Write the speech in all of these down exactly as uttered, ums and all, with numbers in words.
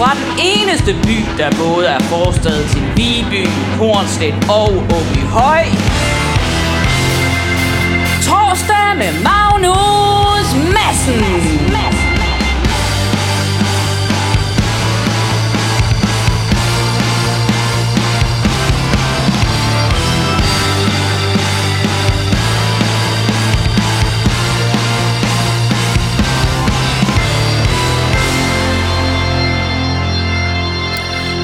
fra den eneste by, der både er forstad til Viby, Kornsted og Åby Høj. Torsdag med Magnus Madsen.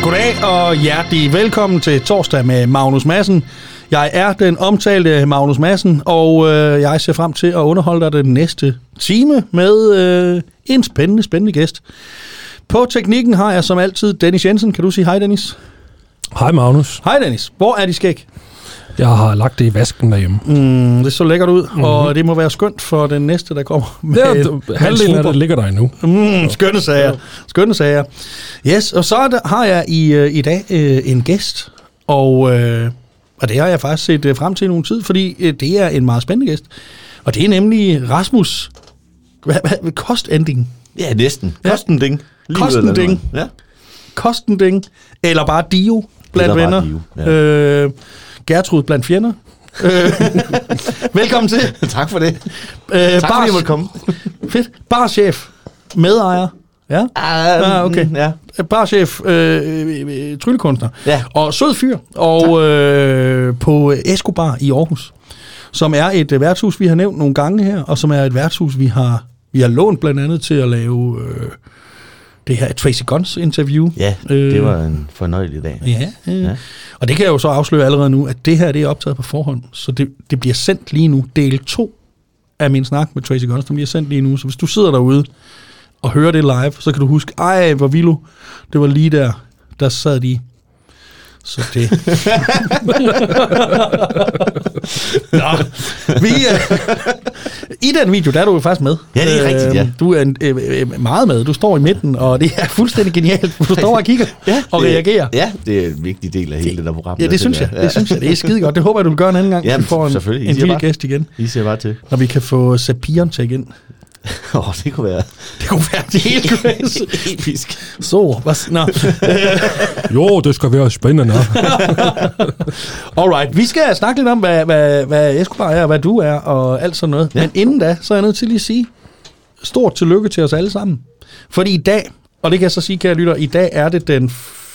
Goddag og hjertelig velkommen til Torsdag med Magnus Madsen. Jeg er den omtalte Magnus Madsen, og øh, jeg ser frem til at underholde dig den næste time med øh, en spændende, spændende gæst. På teknikken har jeg som altid Dennis Jensen. Kan du sige hej, Dennis? Hej, Magnus. Hej, Dennis. Hvor er de skæg? Jeg har lagt det i vasken derhjemme. Mm, det så lækkert ud, mm-hmm. og det må være skønt for den næste, der kommer. Med halvdelen af det ligger der endnu. Mm, skønne sager. Skønne sager. Yes, og så der, har jeg i, i dag øh, en gæst, og... Øh, Og det har jeg faktisk set frem til i nogen tid, fordi det er en meget spændende gæst. Og det er nemlig Rasmus Kostending. Ja, næsten. Kostending. Kostending. Ja. Kostending. Eller bare Dio blandt venner. Dio. Ja. Øh, Gertrud blandt fjender. Velkommen til. Tak for det. Øh, tak bars, fordi jeg måtte komme. Fedt. Barchef. Medejer. Ja. Uh, ah, okay. Ja. Barchef, øh, tryllekunstner, ja. Og sød fyr, og øh, på Escobar i Aarhus, som er et værtshus, vi har nævnt nogle gange her, og som er et værtshus, vi har, vi har lånt blandt andet til at lave øh, det her Tracii Guns interview. Ja, øh, det var en fornøjelig dag. Ja, øh, ja, og det kan jeg jo så afsløre allerede nu, at det her det er optaget på forhånd, så det, det bliver sendt lige nu. Del to af min snak med Tracii Guns, den bliver sendt lige nu, så hvis du sidder derude og høre det live, så kan du huske, ej, hvor vildt, det var lige der, der sad de. Så det. Nå, vi, øh, i den video, der er du jo faktisk med. Ja, det er rigtigt, ja. Du er en, øh, meget med, du står i midten, og det er fuldstændig genialt, du står og kigger ja, og det, reagerer. Ja, det er en vigtig del af hele det der program. Ja, det, det synes jeg, det ja. synes jeg, det er skide godt. Det håber jeg, du vil gøre en anden gang, ja, vi får en, en lille gæst igen. I ser bare til. Når vi kan få Zapion til igen. Åh, oh, det kunne være... Det kunne være det hele crazy. Episk. Så, hvad snart? Jo, det skal være spændende. Alright, vi skal snakke lidt om, hvad, hvad, hvad Escobar er, hvad du er, og alt sådan noget. Ja. Men inden da, så er jeg nødt til lige at sige, stort tillykke til os alle sammen. Fordi i dag, og det kan jeg så sige, kære lytter, i dag er det den...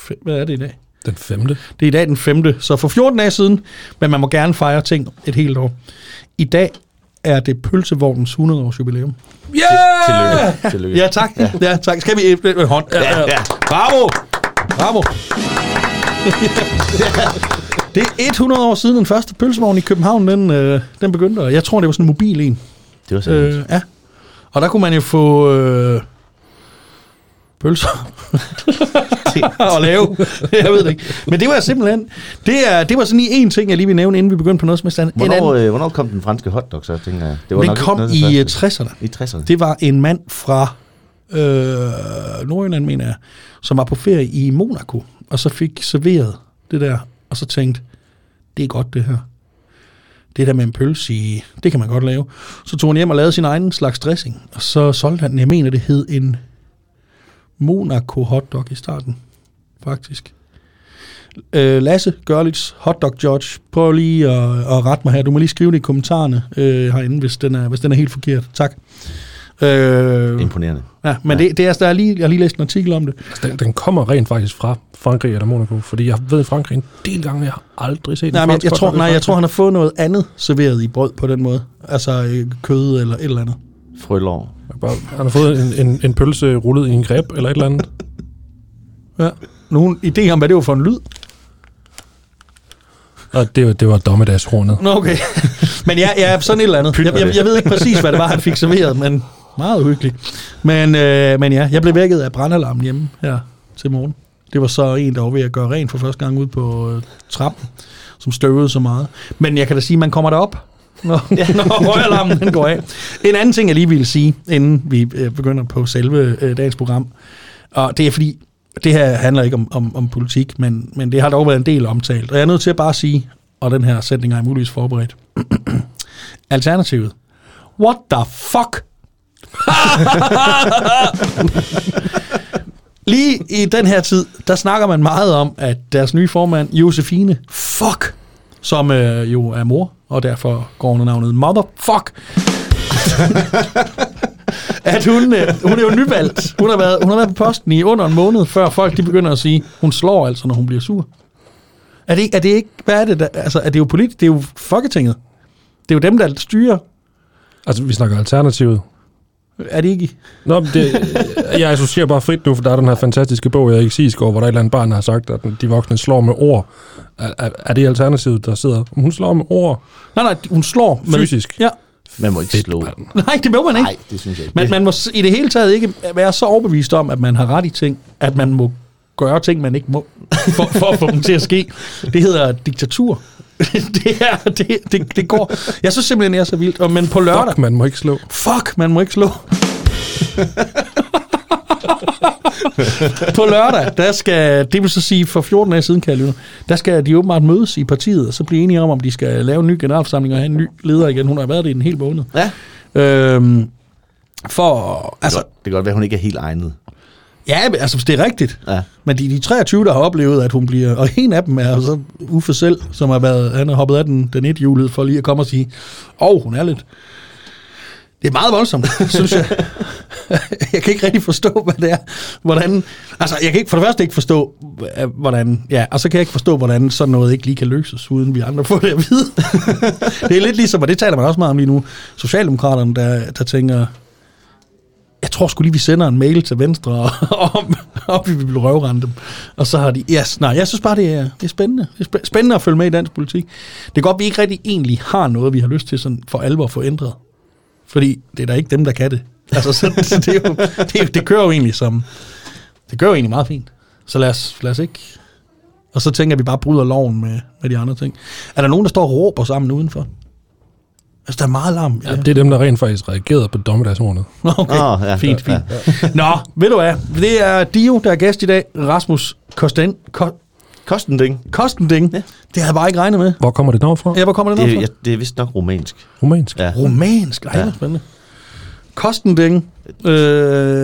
F- hvad er det i dag? Den femte. Det er i dag den femte, så for fjorten dage siden, men man må gerne fejre ting et helt år. I dag er det pølsevognens hundrede års jubilæum. Ja! Yeah! Tillykke. Tillykke. Ja, tak. Ja. Ja, tak. Skal vi æble med hånd? Ja, ja, ja. Bravo! Bravo! Ja. Det er hundrede år siden den første pølsevogn i København, den, øh, den begyndte. Jeg tror, det var sådan en mobil en. Det var sådan øh, Ja. Og der kunne man jo få... Øh, pølser og lave. Jeg ved det ikke. Men det var simpelthen, det, er, det var sådan lige en ting, jeg lige vil nævne, inden vi begyndte på noget som er stand. Hvornår, øh, hvornår kom den franske hotdog, så jeg tænker jeg? Det var den nok kom noget, i tresserne. I tresserne. Det var en mand fra øh, Nordjylland, mener jeg, som var på ferie i Monaco, og så fik serveret det der, og så tænkte, det er godt det her. Det der med en pølse i, det kan man godt lave. Så tog han hjem og lavede sin egen slags dressing, og så solgte han, jeg mener det hed en... Monaco hotdog i starten, faktisk. Øh, Lasse Görlitz, hotdog judge, prøv lige at, at rette mig her. Du må lige skrive det i kommentarerne øh, herinde, hvis den, er, hvis den er helt forkert. Tak. Øh, Imponerende. Ja, men ja. Det, det er, der er lige, jeg har lige læst en artikel om det. Altså, den, den kommer rent faktisk fra Frankrig eller Monaco, fordi jeg ved Frankrig en del gange, jeg har aldrig set nej, en fransk jeg, jeg tror, Nej, jeg tror, han har fået noget andet serveret i brød på den måde. Altså kød eller et eller andet. Frølår. Han har fået en, en, en pølse rullet i en greb, eller et eller andet. Ja. Nogen idé om, hvad det var for en lyd? Og det, det var dommedagshornet. Nå, okay. Men ja, ja, sådan et eller andet. Jeg, jeg, jeg ved ikke præcis, hvad det var, han fik serveret, men meget hyggeligt. Men, øh, men ja, jeg blev vækket af brandalarmen hjemme her til morgen. Det var så en, der var ved at gøre rent for første gang ude på øh, trappen, som støvede så meget. Men jeg kan da sige, man kommer derop. Når, ja. Når røgalarmen den går af. En anden ting, jeg lige ville sige, inden vi øh, begynder på selve øh, dagens program, og det er fordi, det her handler ikke om, om, om politik, men, men det har dog været en del omtalt. Og jeg er nødt til at bare sige, og den her sætning er muligvis forberedt, alternativet. What the fuck? Lige i den her tid, der snakker man meget om, at deres nye formand, Josefine Fuck, som øh, jo er mor, og derfor går hun navnet Motherfuck. At hun, øh, hun er jo nyvalgt. Hun har, været, hun har været på posten i under en måned, før folk de begynder at sige, hun slår altså, når hun bliver sur. Er det, er det ikke, hvad er det der, altså er det jo politisk, det er jo Folketinget. Det er jo dem, der styrer. Altså, vi snakker alternativet. Er det ikke? Nå, det, jeg associerer bare frit nu, for der er den her fantastiske bog, jeg ikke siger går, hvor der et eller andet barn har sagt, at de voksne slår med ord. Er, er, er det alternativet, der sidder? Hun slår med ord. Nej, nej, hun slår med... Fysisk? Ja. Man må ikke slå. Nej, det må man ikke. Nej, det synes jeg ikke. Men man må i det hele taget ikke være så overbevist om, at man har ret i ting, at man må gøre ting, man ikke må, for, for at få dem til at ske. Det hedder diktatur. det, er, det, det, det går. Jeg synes simpelthen, det er så vildt. Og, men på lørdag... Fuck, man må ikke slå. Fuck, man må ikke slå. På lørdag, der skal... Det vil så sige, for fjorten dage siden, kan jeg lytte, der skal de åbenbart mødes i partiet, og så blive enige om, om de skal lave en ny generalforsamling og have en ny leder igen. Hun har været det i den hele måned. Ja. Øhm, for... Altså, det kan godt, godt være, hun ikke er helt egnet. Ja, altså det er rigtigt. Ja. Men de, de treogtyve, der har oplevet, at hun bliver... Og en af dem er så Uffe selv, som har været, han har hoppet af den, den ethjulede for lige at komme og sige, åh, oh, hun er lidt... Det er meget voldsomt, synes jeg. Jeg kan ikke rigtig forstå, hvad det er. Hvordan... Altså, jeg kan ikke, for det første ikke forstå, hvordan... Ja, og så kan jeg ikke forstå, hvordan sådan noget ikke lige kan løses, uden vi andre får det at vide. Det er lidt ligesom, og det taler man også meget om lige nu, Socialdemokraterne, der, der tænker... Jeg tror sgu lige, vi sender en mail til Venstre, og, og, og vi vil røvrende dem. Og så har de... Yes, nej, jeg synes bare, det er, det er spændende. Det er spændende at følge med i dansk politik. Det er godt, vi ikke rigtig egentlig har noget, vi har lyst til sådan for alvor at få ændret. Fordi det er da ikke dem, der kan det. Altså, så, så det, er jo, det, er, det kører jo egentlig som... Det kører jo egentlig meget fint. Så lad os, lad os ikke... Og så tænker jeg, at vi bare bryder loven med, med de andre ting. Er der nogen, der står og råber sammen udenfor? Altså, der er meget larm. Ja. Ja, det er dem, der rent faktisk reagerede på dommedagsordnet. Okay, oh, ja, fint, fint. Ja, ja. Nå, ved du hvad? Det er Dio, der er gæst i dag. Rasmus Kostending. Kostending. Kostending. Ja. Det havde bare ikke regnet med. Hvor kommer det navn fra? Ja, hvor kommer det navn fra? Det, det er vist nok rumænsk. Rumænsk? Ja. Rumænsk? Ej, det er spændende. Kostending. Øh,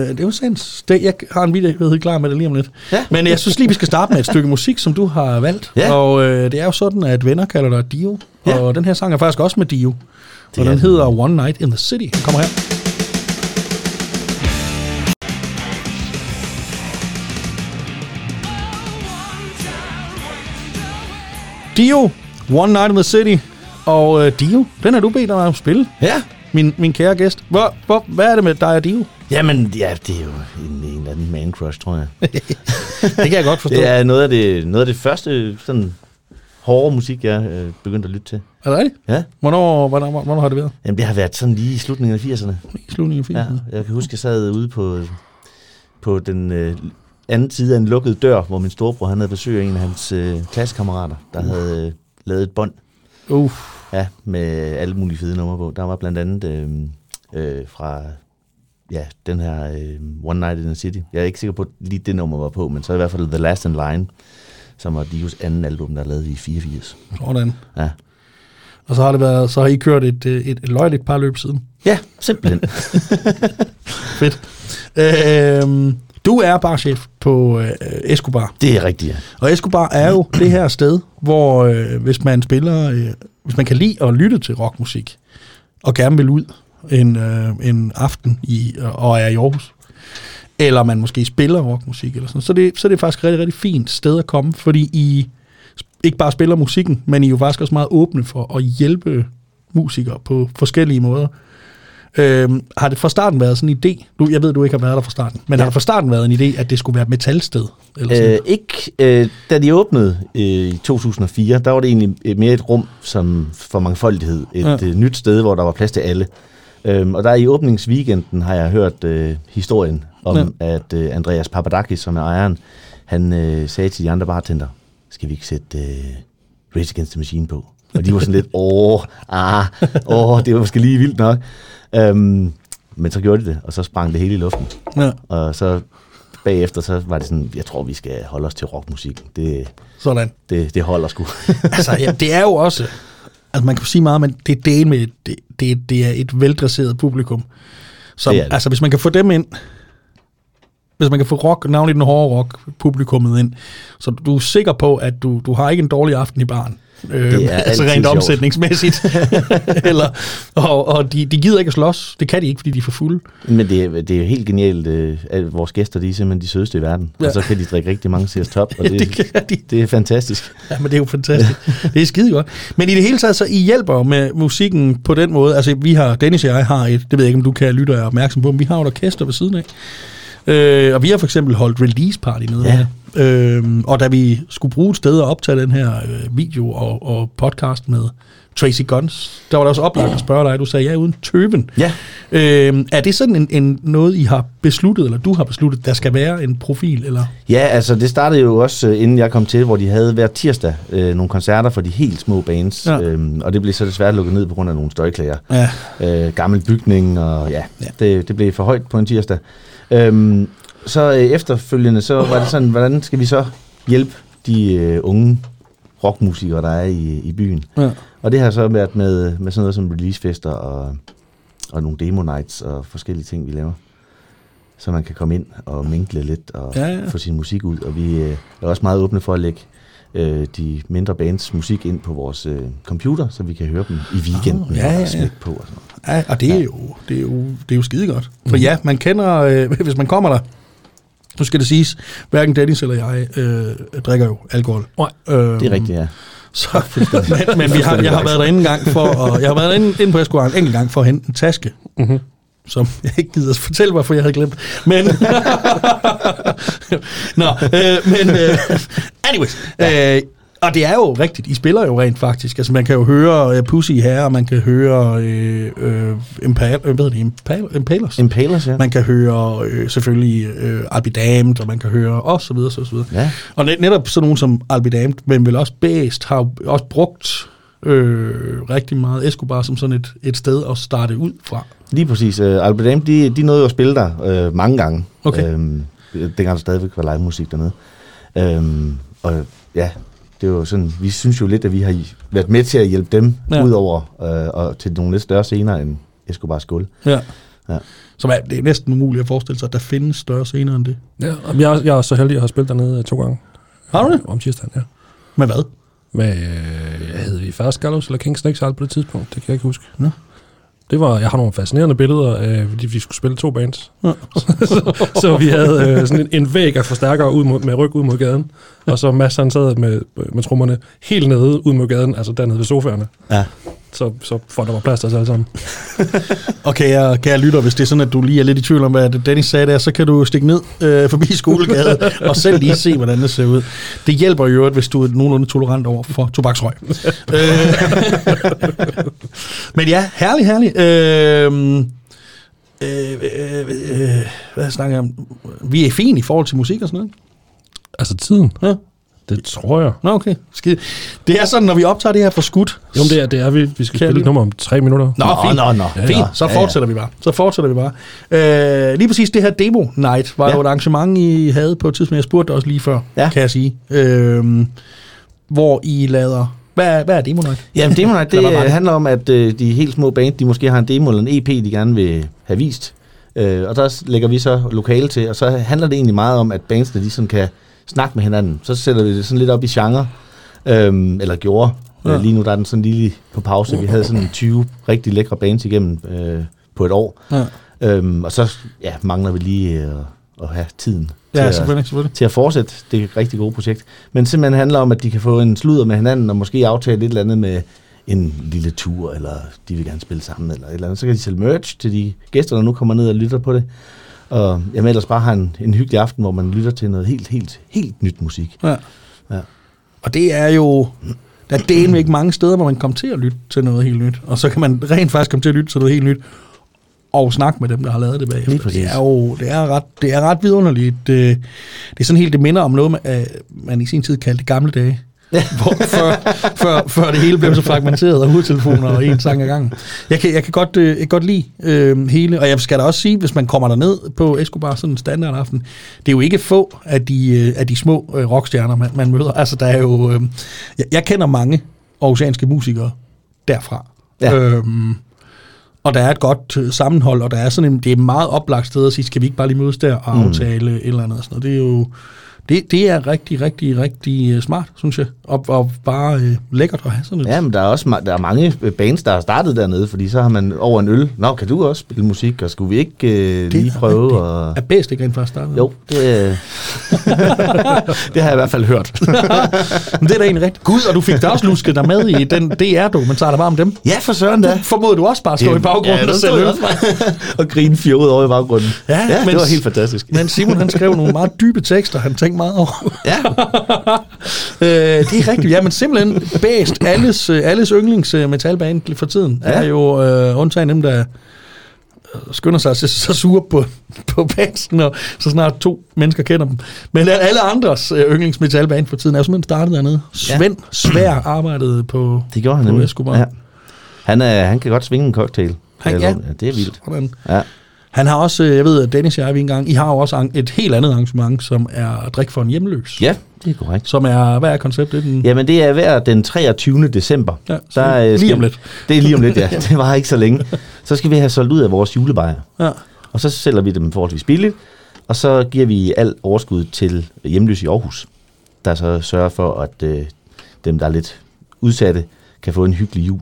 det er jo sandt. Jeg har en video, jeg hedder klar med det lige om lidt. Ja. Men jeg synes lige, vi skal starte med et stykke musik, som du har valgt. Ja. Og øh, det er jo sådan, at venner kalder dig Dio. Ja. Og den her sang er faktisk også med Dio. Og den hedder One Night in the City. Den kommer her. Dio, One Night in the City. Og uh, Dio, den har du bedt mig om at spille. Ja. Min, min kære gæst. Hvor, hvor, hvad er det med dig og Dio? Jamen, ja, det er jo en, en eller anden man-crush, tror jeg. Det kan jeg godt forstå. Det er noget af det, noget af det første sådan... hårde musik, jeg øh, begyndte at lytte til. Er det rigtigt? Ja. Hvornår, hvornår, hvornår har det været? Jamen, det har været sådan lige i slutningen af firserne. I slutningen af firserne? Ja, jeg kan huske, jeg sad ude på, på den øh, anden side af en lukket dør, hvor min storebror, han havde besøg af en af hans øh, klassekammerater, der uh. havde øh, lavet et bånd. Uh. Ja, med alle mulige fede numre på. Der var blandt andet øh, øh, fra... Ja, den her øh, One Night in the City. Jeg er ikke sikker på, at lige det nummer var på, men så i hvert fald The Last in Line, som var Dios anden album, der er lavet i fireogfirs. Sådan. Ja. Og så har, det været, så har I kørt et, et, et løjligt par løb siden. Ja, simpelthen. Fedt. Øh, du er barchef på øh, Escobar. Det er rigtigt, ja. Og Escobar er jo det her sted, hvor øh, hvis man spiller, øh, hvis man kan lide at lytte til rockmusik, og gerne vil ud en, øh, en aften i, og er i Aarhus, eller man måske spiller rockmusik, eller sådan. Så det, så det er faktisk et rigtig, rigtig fint sted at komme, fordi I ikke bare spiller musikken, men I er jo faktisk også meget åbne for at hjælpe musikere på forskellige måder. Øhm, har det fra starten været sådan en idé? Du, jeg ved, du ikke har været der fra starten, men ja. Har det fra starten været en idé, at det skulle være et metalsted? Eller sådan? Øh, ikke. Øh, da de åbnede øh, i to tusind og fire, der var det egentlig mere et rum som for mangfoldighed. Et ja. øh, nyt sted, hvor der var plads til alle. Øhm, og der i åbningsweekenden har jeg hørt øh, historien om, ja. at øh, Andreas Papadakis, som er ejeren, han øh, sagde til de andre bartender, skal vi ikke sætte øh, Rage Against the Machine på? Og de var sådan lidt, åh, ah, åh, det var måske lige vildt nok. Øhm, men så gjorde de det, og så sprang det hele i luften. Ja. Og så bagefter, så var det sådan, jeg tror, vi skal holde os til rockmusikken. Det, sådan. Det, det holder sgu. Altså, ja, det er jo også... Altså, man kan sige meget, men det er, del med, det, det, det er et veldresseret publikum. Som, det er det. Altså, hvis man kan få dem ind, hvis man kan få rock, navnlig den hårde rock, publikummet ind. Så du er sikker på, at du, du har ikke en dårlig aften i baren. Øh, altså rent omsætningsmæssigt. Eller, og og de, de gider ikke at slås. Det kan de ikke, fordi de er for fulde. Men det er, det er jo helt genialt, at vores gæster, de er simpelthen de sødeste i verden. Ja. Og så kan de drikke rigtig mange Sears Top, og det, det, de. det er fantastisk. Ja, men det er jo fantastisk. Det er skide godt. Men i det hele taget, så I hjælper med musikken på den måde. Altså vi har, Dennis og jeg har et, det ved jeg ikke, om du kan lytte og er opmærksom på, men vi har jo et orkester ved siden af. Øh, og vi har for eksempel holdt release party nede ja. her. Øhm, og da vi skulle bruge et sted at optage den her øh, video og, og podcast med Tracii Guns, der var der også oplagt at spørge dig, du sagde, ja, uden tøven. Ja. Øhm, er det sådan en, en noget, I har besluttet, eller du har besluttet, der skal være en profil? Eller? Ja, altså det startede jo også, inden jeg kom til, hvor de havde hver tirsdag øh, nogle koncerter for de helt små bands, ja. øhm, og det blev så desværre lukket ned på grund af nogle støjklager. Ja. Øh, gammel bygning, og ja, ja. Det, det blev for højt på en tirsdag. Øhm, Så efterfølgende, så var det sådan, hvordan skal vi så hjælpe de øh, unge rockmusikere, der er i, i byen? Ja. Og det har så været med, med sådan noget som releasefester og, og nogle demo nights og forskellige ting, vi laver. Så man kan komme ind og mingle lidt og ja, ja. få sin musik ud. Og vi øh, er også meget åbne for at lægge øh, de mindre bands musik ind på vores øh, computer, så vi kan høre dem i weekenden oh, ja, ja, ja. og smække på og sådan noget. Ja, og det er jo, det er jo, det er jo skidegodt. For mm. ja, man kender, øh, hvis man kommer der, nu skal det siges, hverken Dennis eller jeg øh, drikker jo alkohol. Nej, øhm, det er rigtigt, ja. Så, men men vi har, jeg har været derinde en gang for, og jeg har været derinde inde på Esquaren en enkelt gang for at hente en taske, mm-hmm. som jeg ikke gider at fortælle mig, for jeg havde glemt. Men, Nå, øh, men øh, anyways, øh, og det er jo rigtigt, I spiller jo rent faktisk. Altså man kan jo høre uh, Pussy her, og man kan høre øh, øh, Impal- øh, hvad det, Impal- Impalers. Impalers, ja. Man kan høre øh, selvfølgelig øh, Albedamt, og man kan høre og så videre, så videre. Ja. Og net, netop sådan nogen som Albedamt, men vel også Bæst, har også brugt øh, rigtig meget Escobar som sådan et, et sted at starte ud fra. Lige præcis. Uh, Albedamt, de, de nåede jo at spille der uh, mange gange. Okay. Uh, dengang der stadigvæk var livemusik dernede. Uh, og ja... Det er jo sådan, vi synes jo lidt, at vi har været med til at hjælpe dem ja. ud over øh, og til nogle lidt større scener end Escobars gulv. Ja. Ja. Så man, det er næsten umuligt at forestille sig, at der findes større scener end det. Ja, og jeg, jeg er så heldig, at jeg har spillet dernede to gange. Har du det? Om tirsdagen, ja. Med hvad? Med, øh, hed vi Fast Gallows eller King Snakes alt på det tidspunkt, det kan jeg ikke huske. Ja. Det var, jeg har nogle fascinerende billeder, øh, fordi vi skulle spille to bands. Ja. så, så vi havde øh, sådan en, en væg af forstærkere ud mod, med ryg ud mod gaden, og så Mads han sad med, med trommerne helt nede ud mod gaden, altså dernede ved sofaerne. Ja. Så, så får der var plads til os alle sammen. Og kære, kære lytter, hvis det er sådan, at du lige er lidt i tvivl om, hvad Dennis sagde der, så kan du stikke ned øh, forbi Skolegade og selv lige se, hvordan det ser ud. Det hjælper jo øvrigt, hvis du er nogenlunde tolerant over for tobaksrøg. øh. Men ja, herlig, herlig. Øh, øh, øh, øh, hvad snakker jeg om? Vi er fine i forhold til musik og sådan noget. Altså tiden? Ja. Det tror jeg. Nå, okay. Skide. Det er sådan, når vi optager det her for skudt. Jo, det er, det er vi. Vi skal spille et nummer om tre minutter. Nå, nå, fint. Nå, nå. Ja, fint. Så fortsætter ja, ja. vi bare. Så fortsætter vi bare. Øh, lige præcis det her demo night var ja. jo et arrangement, I havde på et tidspunkt. Jeg spurgte også lige før, ja. kan jeg sige. Øh, hvor I lader... Hvad, hvad er demo night? Jamen, demo night, det handler om, at øh, de helt små band, de måske har en demo eller en E P, de gerne vil have vist. Øh, og der lægger vi så lokale til, og så handler det egentlig meget om, at bandsene de sådan kan... snak med hinanden, så sætter vi det sådan lidt op i genre, øhm, eller gjorde. Ja. Lige nu der er den sådan lige på pause. Vi havde sådan tyve rigtig lækre bands igennem øh, på et år. Ja. Øhm, og så ja, mangler vi lige øh, at have tiden ja, til, selvfølgelig, at, selvfølgelig. til at fortsætte. Det er et rigtig godt projekt. Men simpelthen handler om, at de kan få en sludder med hinanden, og måske aftale et eller andet med en lille tur, eller de vil gerne spille sammen, eller et eller andet. Så kan de sælge merch til de gæster, der nu kommer ned og lytter på det. Og jeg ellers bare har en, en hyggelig aften, hvor man lytter til noget helt, helt, helt nyt musik. Ja. Ja. Og det er jo... Der er delen ikke mange steder, hvor man kommer til at lytte til noget helt nyt. Og så kan man rent faktisk komme til at lytte til noget helt nyt, og snakke med dem, der har lavet det bagefter. Lige præcis. Det er jo det er ret, det er ret vidunderligt. Det, det er sådan helt, det minder om noget, man, man i sin tid kaldte gamle dage. Ja. Hvor, før, før, før det hele blev så fragmenteret af hovedtelefoner og en sang ad gangen. Jeg kan, jeg kan godt, øh, godt lide øh, hele, og jeg skal da også sige, hvis man kommer derned på Escobar sådan en standardaften, det er jo ikke få af de, øh, af de små øh, rockstjerner, man, man møder. Altså, der er jo... Øh, jeg, jeg kender mange aarhusianske musikere derfra. Ja. Øhm, og der er et godt sammenhold, og der er sådan en, det er et meget oplagt sted at sige, skal vi ikke bare lige mødes der og aftale mm. et eller andet. Sådan det er jo det, det er rigtig, rigtig, rigtig smart, synes jeg, og, og bare øh, lækkert at have sådan noget. Ja, men der er også der er mange bands, der har startet dernede, fordi så har man over en øl, nå, kan du også spille musik, og skulle vi ikke øh, lige prøve? Det og... er bedst ikke rent fra starten. Jo, det, øh... det har jeg i hvert fald hørt. Men det er da en rigtig... Gud, og du fik da også lusket dig med i den D R-dokumentar, der var om dem. Ja, for søren da. Formoder du også bare at stå i baggrunden ja, og sælge øl fra. Og grine fjoget over i baggrunden. Ja, ja men, det var helt fantastisk. Men Simon, han skrev nogle meget dybe tekster, han tænkte meget over. Ja. øh, det er rigtigt. Ja, men simpelthen bæst alles, alles yndlings metalband for tiden. Ja. Er jo øh, undtagen dem, der skynder sig så, så sure på, på bandsen, og så snart to mennesker kender dem. Men alle andres øh, yndlings metalband for tiden er jo simpelthen startet dernede. Svend ja. Svær arbejdede på det gjorde han på ja. Han, øh, han kan godt svinge en cocktail. Han, ja. Ja, det er vildt. Sådan. Ja. Han har også, jeg ved, at Dennis og jeg, vi engang, I har jo også et helt andet arrangement, som er drik for en hjemløs. Ja, det er korrekt. Som er, hvad er konceptet? Den... Jamen, det er hver den treogtyvende december. Ja, der, lige skal... om lidt. Det er lige om lidt, ja. Det var ikke så længe. Så skal vi have solgt ud af vores julebajer. Ja. Og så sælger vi dem forholdsvis billigt, og så giver vi alt overskud til hjemløse i Aarhus, der så sørger for, at øh, dem, der er lidt udsatte, kan få en hyggelig jul.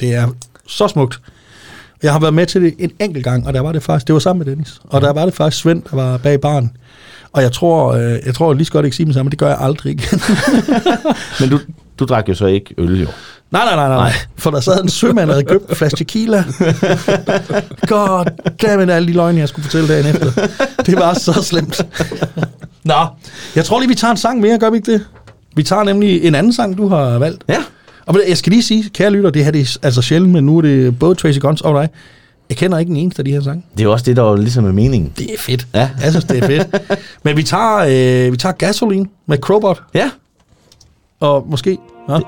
Det er så smukt. Jeg har været med til det en enkelt gang, og der var det faktisk, det var sammen med Dennis, og der var det faktisk Svend, der var bag baren. Og jeg tror, øh, jeg tror lige så godt ikke sige mig sammen, det gør jeg aldrig igen. Men du, du drak jo så ikke øl, jo? Nej, nej, nej, nej, nej. For der sad en sømand, der havde købt en flaske tequila. God damn, alle de løgne, jeg skulle fortælle dagen efter. Det var så slemt. Nå, jeg tror lige, vi tager en sang mere, gør vi ikke det? Vi tager nemlig en anden sang, du har valgt. Ja. Og jeg skal lige sige, kære lytter, det her det er altså sjældent, men nu er det både Tracii Guns og dig. Jeg kender ikke den eneste af de her sange. Det er også det, der ligesom er meningen. Det er fedt. Ja. Jeg synes, det er fedt. Men vi tager, øh, vi tager Gasoline med Crobot. Ja. Og måske... Ja. Det,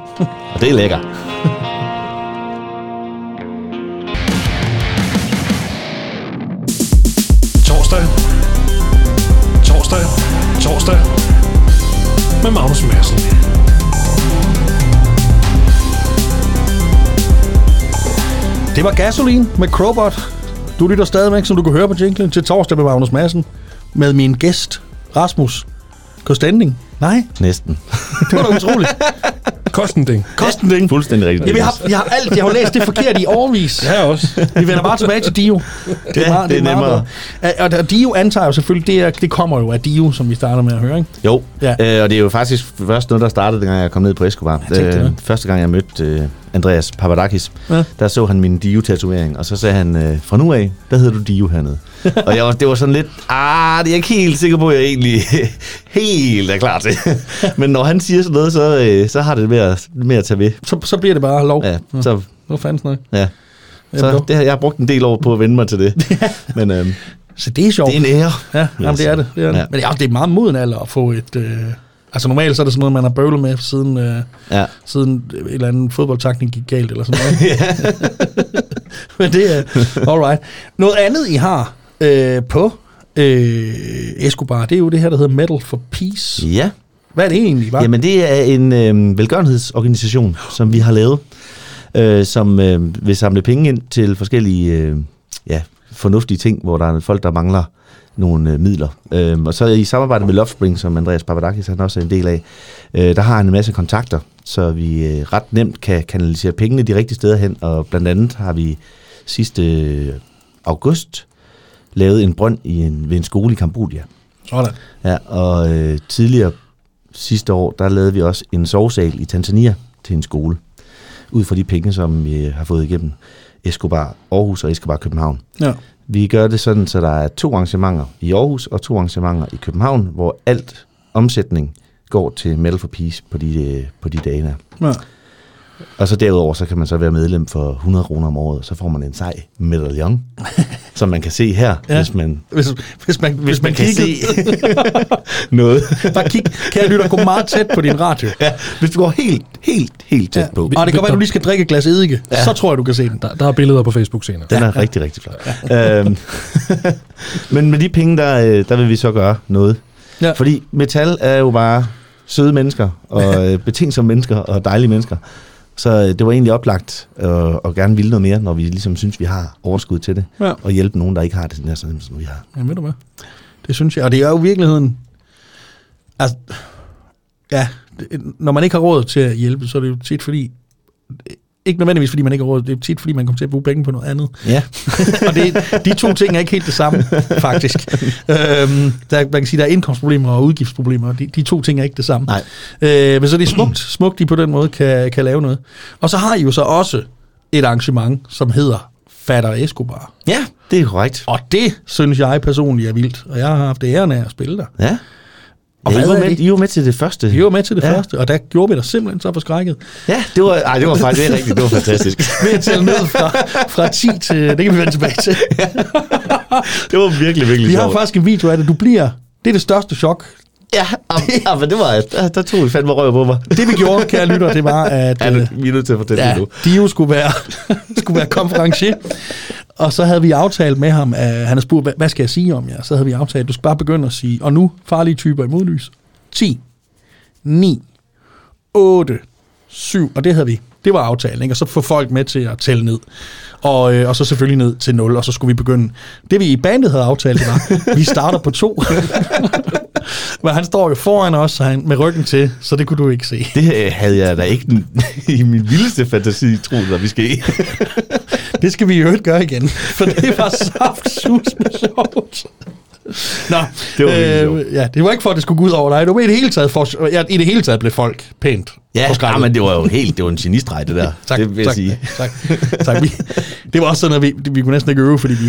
og det er lækkert. Torsdag. Torsdag. Torsdag. Med Magnus Madsen. Det var Gasoline med Crobot. Du lytter stadigvæk, som du kan høre på jinglen, til torsdag med Magnus Madsen, med min gæst, Rasmus Kostending. Nej? Næsten. Det var da utroligt. Kostending. Kostending. Ja, fuldstændig rigtigt. Ja, jeg, har, jeg, har alt, jeg har læst det forkert i årevis. Ja, også. Vi vender bare tilbage til Dio. Det er, meget, det er, det er nemmere. Meget. Og Dio antager jo selvfølgelig, det, er, det kommer jo af Dio, som vi starter med at høre, ikke? Jo, ja. øh, og det er jo faktisk først noget, der startede, dengang jeg kom ned på Escobar. Øh, første gang, jeg mødte øh, Andreas Papadakis, ja. Der så han min Dio-tatovering, og så sagde han, øh, fra nu af, der hedder du Dio hernede. Og jeg var, det var sådan lidt, ah, det er jeg ikke helt sikker på, jeg egentlig helt er klar til. Men når han siger sådan noget, så, øh, så har det mere, mere at tage ved. Så, så bliver det bare lov. Ja, så... Hvad fanden snakker? Ja. Så det her, jeg har brugt en del år på at vende mig til det. Men, øh, så det er sjovt. Det er en ære. Ja, jamen, det er det. Det er det. Ja. Men ja, det er meget moden alder at få et... Øh, altså normalt så er det sådan noget, man har bøvlet med, siden, øh, ja. siden en eller anden fodboldtakning gik galt eller sådan noget. Men det er... Øh, all right. Noget andet, I har... Øh, på øh, Escobar, det er jo det her, der hedder Metal for Peace. Ja. Hvad er det egentlig? Var? Jamen, det er en øh, velgørenhedsorganisation, som vi har lavet, øh, som øh, vil samle penge ind til forskellige øh, ja, fornuftige ting, hvor der er folk, der mangler nogle øh, midler. Øh, og så i samarbejde med Lovespring, som Andreas Papadakis han også er en del af, øh, der har han en masse kontakter, så vi øh, ret nemt kan kanalisere pengene de rigtige steder hen, og blandt andet har vi sidste øh, august lavet en brønd i en, ved en skole i Kambodja. Sådan. Ja, og øh, tidligere sidste år, der lavede vi også en sovesal i Tanzania til en skole, ud fra de penge, som vi har fået igennem Escobar Aarhus og Escobar København. Ja. Vi gør det sådan, så der er to arrangementer i Aarhus og to arrangementer i København, hvor alt omsætning går til Metal for Peace på de, på de dage der. Ja. Og så derudover, så kan man så være medlem for hundrede kroner om året, så får man en sej medaljon, som man kan se her, ja. hvis man hvis, hvis man hvis, hvis man, man kan se noget. Bare kig, kære lytter, gå meget tæt på din radio. Ja, hvis du går helt helt helt tæt ja. på. Og det kan være, du lige skal drikke et glas eddike, ja. så tror jeg du kan se den. Der, der er billeder på Facebook senere. Den er ja. rigtig rigtig flot. Ja. Øhm, men med de penge der, der vil vi så gøre noget, ja. fordi metal er jo bare søde mennesker og betingsomme mennesker og dejlige mennesker. Så det var egentlig oplagt øh, og gerne ville noget mere, når vi ligesom synes, vi har overskud til det. Ja. Og hjælpe nogen, der ikke har det sådan her, sådan som vi har. Ja, ved du hvad? Det synes jeg. Og det er jo i virkeligheden... Altså, ja, det, når man ikke har råd til at hjælpe, så er det jo tit fordi... Ikke nødvendigvis, fordi man ikke har råd. Det er tit, fordi man kommer til at bruge penge på noget andet. Ja. Og det, de to ting er ikke helt det samme, faktisk. Øhm, der, man kan sige, der er indkomstproblemer og udgiftsproblemer. De, de to ting er ikke det samme. Nej. Øh, men så det er smukt, smukt, de på den måde kan, kan lave noget. Og så har I jo så også et arrangement, som hedder Fader Escobar. Ja, det er korrekt. Og det synes jeg personligt er vildt. Og jeg har haft æren af at spille der. Ja. Og ja, I, var med, I var med til det første. I var med til det ja. første, og der gjorde vi dig simpelthen så forskrækket. Ja, det var, ej, det var faktisk rigtigt. Det var fantastisk. Ved at tælle ned fra, fra ti til... Det kan vi vende tilbage til. Ja. Det var virkelig, virkelig vi sjovt. Vi har faktisk en video af det. Du bliver... Det er det største chok. Ja, ah, men det var... Der, der tog vi fandme røv på mig. Det vi gjorde, kære lytter, det var, at... Ja, vi er nødt til at fortælle ja, det nu. Dio skulle være, skulle være konferencier. Og så havde vi aftalt med ham, at han havde spurgt, hvad skal jeg sige om jer? Så havde vi aftalt, at du skal bare begynde at sige, og nu farlige typer i modlys. ti, ni, otte, syv, og det havde vi. Det var aftalen, ikke? Og så få folk med til at tælle ned. Og, øh, og så selvfølgelig ned til nul, og så skulle vi begynde. Det vi i bandet havde aftalt var, vi starter på to. Men han står jo foran os med ryggen til, så det kunne du ikke se. Det havde jeg da ikke i min vildeste fantasi troet, at vi skal i. Det skal vi jo ikke gøre igen, for det var saftsusende sjovt. Nå, det var, øh, ja, det var ikke for, at det skulle gå ud over dig. Det var i det hele taget, for, ja, i det hele taget blev folk pænt. Ja, ja, men det var jo helt, det var en genistreg, det der. Tak, det vil tak, sige. tak, tak. Vi, det var også sådan, at vi, vi kunne næsten ikke øve, fordi vi...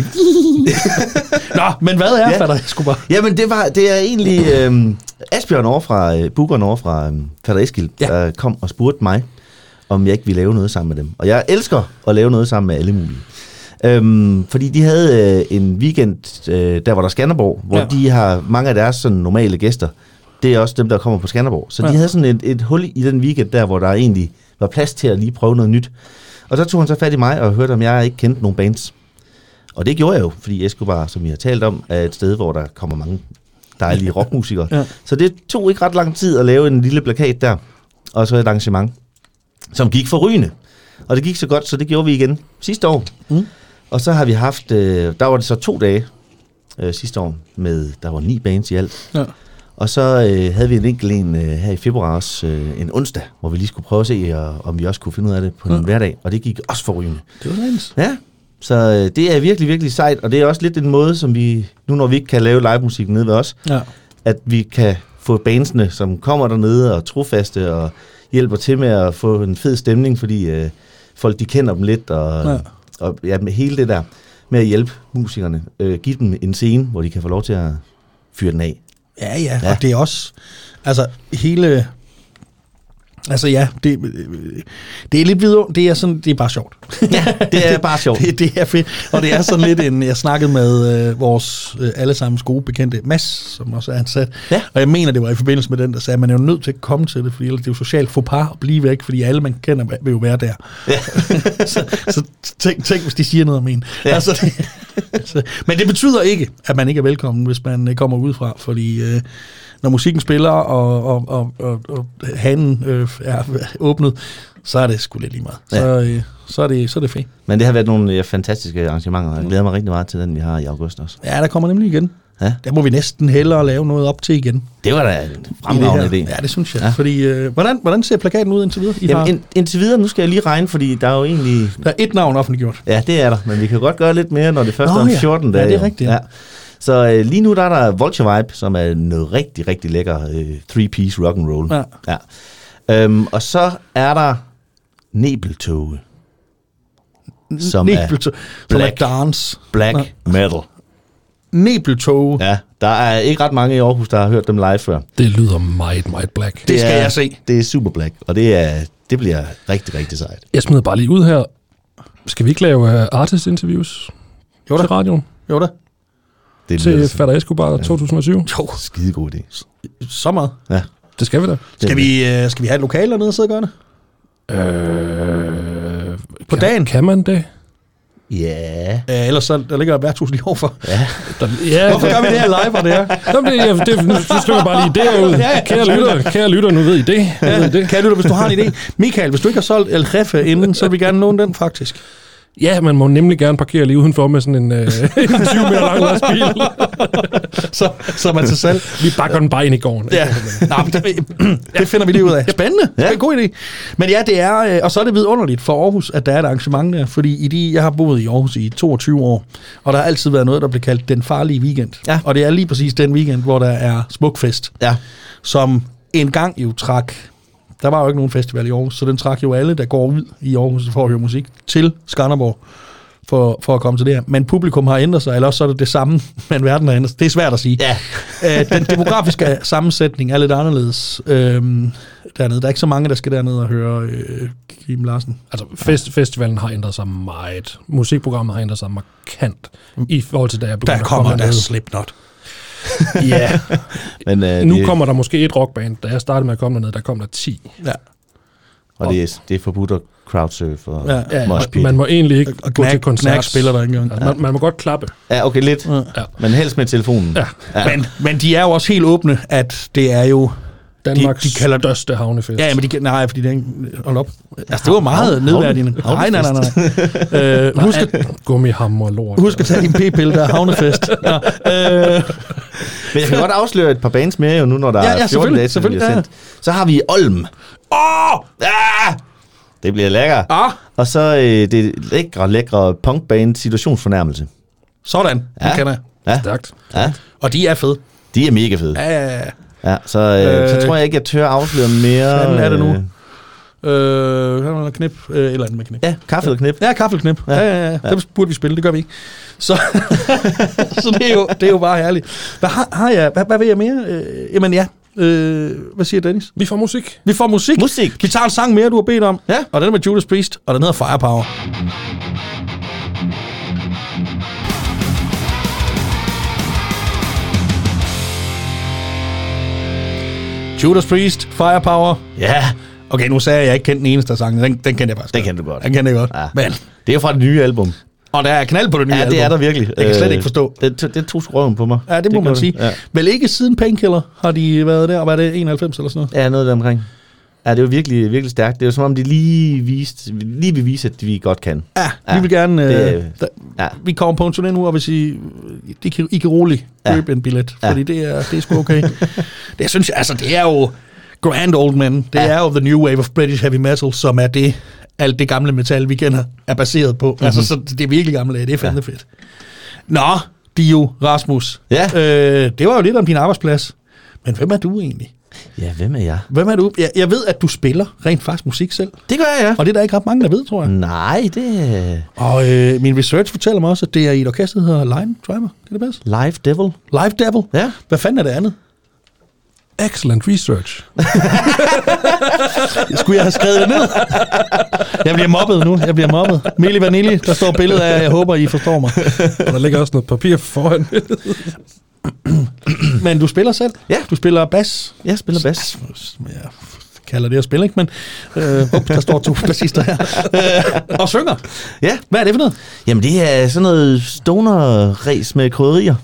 Nå, men hvad er Fader Escobar? Jamen, det, var, det er egentlig øh, Asbjørn over fra, øh, bookeren over fra øh, Fader Eskild, ja. der kom og spurgte mig, om jeg ikke ville lave noget sammen med dem. Og jeg elsker at lave noget sammen med alle mulige. Øhm, fordi de havde øh, en weekend, øh, der var der Skanderborg, hvor ja. de har mange af deres sådan, normale gæster. Det er også dem, der kommer på Skanderborg. Så ja. de havde sådan et, et hul i den weekend der, hvor der egentlig var plads til at lige prøve noget nyt. Og så tog han så fat i mig og hørte, om jeg ikke kendte nogen bands. Og det gjorde jeg jo, fordi Escobar, som vi har talt om, er et sted, hvor der kommer mange dejlige rockmusikere. Ja. Så det tog ikke ret lang tid at lave en lille plakat der, og så et arrangement, som gik forrygende. Og det gik så godt, så det gjorde vi igen sidste år. Mm. Og så har vi haft, øh, der var det så to dage øh, sidste år, med der var ni bands i alt. Ja. Og så øh, havde vi en enkelt en øh, her i februar også, øh, en onsdag, hvor vi lige skulle prøve at se, og, om vi også kunne finde ud af det på ja. en hverdag. Og det gik også forrygende. Det var nice. Ja, så øh, det er virkelig, virkelig sejt, og det er også lidt en måde, som vi, nu når vi ikke kan lave livemusik nede ved os, ja. at vi kan få bandsene, som kommer dernede og trofaste og hjælper til med at få en fed stemning, fordi øh, folk de kender dem lidt, og... Ja. Og ja, med hele det der med at hjælpe musikerne, øh, give dem en scene, hvor de kan få lov til at fyre den af. Ja, ja, ja. Og det er også, altså hele, altså ja, det, det er lidt videre, det er sådan, det er bare sjovt. Ja, det er bare sjovt. det, det er fedt, og det er sådan lidt en, jeg snakkede med øh, vores øh, allesammens gode bekendte Mads, som også er ansat, ja. og jeg mener, det var i forbindelse med den, der sagde, at man er jo nødt til at komme til det, fordi ellers det er jo socialt faux pas at blive væk, fordi alle man kender vil jo være der. Ja. så så tænk, tænk, hvis de siger noget om en. Ja. Altså, det, altså, men det betyder ikke, at man ikke er velkommen, hvis man kommer udefra, fordi... Øh, Når musikken spiller, og, og, og, og, og hanen øh, er åbnet, så er det sgu lidt lige meget. Ja. Så, øh, så er det, så er det fedt. Men det har været nogle ja, fantastiske arrangementer, og jeg glæder mig rigtig meget til den, vi har i august også. Ja, der kommer nemlig igen. Ja. Der må vi næsten hellere lave noget op til igen. Det var da en fremragende idé. Ja, det synes jeg. Ja. Fordi, øh, hvordan, hvordan ser plakaten ud indtil videre? I Jamen, har... ind, indtil videre, nu skal jeg lige regne, fordi der er jo egentlig... Der er et navn offentliggjort. Ja, det er der, men vi kan godt gøre lidt mere, når det først Nå, er om ja. fjorten dage. Ja, det er rigtigt. Ja. Så øh, lige nu der er der Vulture Vibe, som er noget rigtig, rigtig lækker øh, three-piece rock'n'roll. Ja. Ja. Øhm, og så er der Nebeltåge, som Nebeltåge. er black, som er dance. black ja. metal. Nebeltåge. Ja, der er ikke ret mange i Aarhus, der har hørt dem live før. Det lyder meget, meget black. Det, det skal er, jeg se. Det er super black, og det, er, det bliver rigtig, rigtig sejt. Jeg smider bare lige ud her. Skal vi ikke lave artist-interviews til radioen? Jo da. Det til Fader Escobar to tusind og syv. Jo, skide god idé. Så meget. Ja. Det skal vi da. Skal vi, øh, skal vi have et lokale dernede og sidde og gøre det? Øh, På kan, dagen? Kan man det? Ja. Yeah. Ellers så der ligger et værtshus lige overfor. Ja. Yeah. Hvorfor gør vi det her live, hvor det er? Jamen, det, jeg, det, nu slukker bare lige det ud. Kære lytter, kære lytter, nu ved I det. Ja. Ved I det. Kære lytter, hvis du har en idé. Michael, hvis du ikke har solgt El Jefe inden, så vil vi gerne låne den, faktisk. Ja, man må nemlig gerne parkere lige udenfor med sådan en, øh, en tyve meter lang lastbil. så, så man til selv. Vi bakker den bare ind i gården. Ja. Nå, det, det finder vi lige ud af. Spændende. Ja. Det er en god idé. Men ja, det er, og så er det vidunderligt for Aarhus, at der er et arrangement der, fordi i de, jeg har boet i Aarhus i toogtyve år, og der har altid været noget, der bliver kaldt den farlige weekend. Ja. Og det er lige præcis den weekend, hvor der er Smukfest, ja, som engang jo trak... Der var jo ikke nogen festival i Aarhus, så den trak jo alle, der går ud i Aarhus for at høre musik, til Skanderborg for, for at komme til det her. Men publikum har ændret sig, eller også så er det det samme, men verden har ændret sig. Det er svært at sige. Ja. Æ, den demografiske sammensætning er lidt anderledes øhm, dernede. Der er ikke så mange, der skal dernede og høre øh, Kim Larsen. Altså fest, festivalen har ændret sig meget. Musikprogrammet har ændret sig markant i forhold til, da jeg begyndte at komme. Der kommer der Slipknot. Ja, men, øh, nu det... kommer der måske et rockband. Da jeg startede med at komme dernede, der kom der ti. Ja. Og, og det er, det er forbudt at crowdsurfe og ja, ja, moshpit. Man må egentlig ikke og gå knack, til koncert. Spiller der ikke engang. Altså, ja. man, man må godt klappe. Ja, okay, lidt. Ja. Men helst med telefonen. Ja. Ja. Men, men de er jo også helt åbne, at det er jo... Danmarks de, de kalder største havnefest. Ja, men de, nej, fordi det hold op. Altså, det var meget nedværdigende. Nej, nej, nej, nej. Øh, husk at gummihammer lort. Husk at tage din p-pille, der er havnefest. Ja. Øh. Men jeg kan godt afsløre et par bands mere jo nu, når der ja, ja, er fjorten dage, som vi har sendt. Ja. Så har vi Olm. Åh! Oh! Ah! Det bliver lækker. Ah! Og så øh, det lækre, lækre punkband Situationsfornærmelse. Sådan, ja. Det kender jeg. Ja. Stærkt. Ja. Og de er fede. De er mega fede. Ja, ja, ja. Ja, så, øh, øh, så tror jeg ikke, jeg tør afsløre mere... Hvad er det nu? Øh, kan man knip? Øh, et eller andet med knip. Ja, kaffe og knip. Ja, kaffe og knip. Ja, ja, ja. ja. Dem burde vi spille, det gør vi ikke. Så, så det, er jo, det er jo bare herligt. Hvad har, har jeg? Hvad, hvad vil jeg mere? Øh, jamen ja. Øh, hvad siger Dennis? Vi får musik. Vi får musik. Musik. Vi tager en sang mere, du har bedt om. Ja. Og den er med Judas Priest, og den hedder Firepower. Judas Priest, Firepower. Ja. Yeah. Okay, nu sagde jeg, at jeg ikke kendte den eneste af sangen. Den, den kendte jeg faktisk. Den kendte du godt. Den kendte jeg godt. Ja. Men det er fra det nye album. Og der er knald på det nye album. Ja, det album. Er der virkelig. Det kan jeg slet øh, ikke forstå. Det, det tog skrøven på mig. Ja, det, det må man sige. Ja. Vel ikke siden Painkiller har de været der, og var det enoghalvfems eller sådan noget? Ja, noget der omkring. Ja, det er jo virkelig, virkelig stærkt. Det er jo som om, de lige, viste, lige vil vise, at vi godt kan. Ja, ja, vi vil gerne... Det, øh, da, ja. Vi kommer på en turné nu, og vil sige, det kan, I kan roligt købe ja. en billet, fordi ja. det, er, det er sgu okay. det, synes jeg, altså, det er jo Grand Old Man. Det ja. er jo The New Wave of British Heavy Metal, som er det, alt det gamle metal, vi kender, er baseret på. Mm-hmm. Altså, så det er virkelig gamle, det er fandme ja. fedt. Nå, Dio, Rasmus. Ja. Øh, det var jo lidt om din arbejdsplads. Men hvem er du egentlig? Ja, hvem er jeg? Hvem er du? Jeg, jeg ved, at du spiller rent faktisk musik selv. Det gør jeg, ja. Og det er der ikke ret mange, der ved, tror jeg. Nej, det... Og øh, min research fortæller mig også, at det er i et orkester, der hedder Lime Driver. Det er det bedste. Live Devil. Live Devil? Ja. Hvad fanden er det andet? Excellent research. Skulle jeg have skrevet det ned? Jeg bliver mobbet nu. Jeg bliver mobbet. Mili Vanilli, der står billedet af, jeg håber, I forstår mig. Og der ligger også noget papir foran. Men du spiller selv? Ja. Du spiller bass? Jeg spiller bass. Jeg kalder det at spille, ikke? Men øh, op, der står to bassister her. Øh, og synger? Ja. Hvad er det for noget? Jamen, det er sådan noget stoner-ræs med krydderier.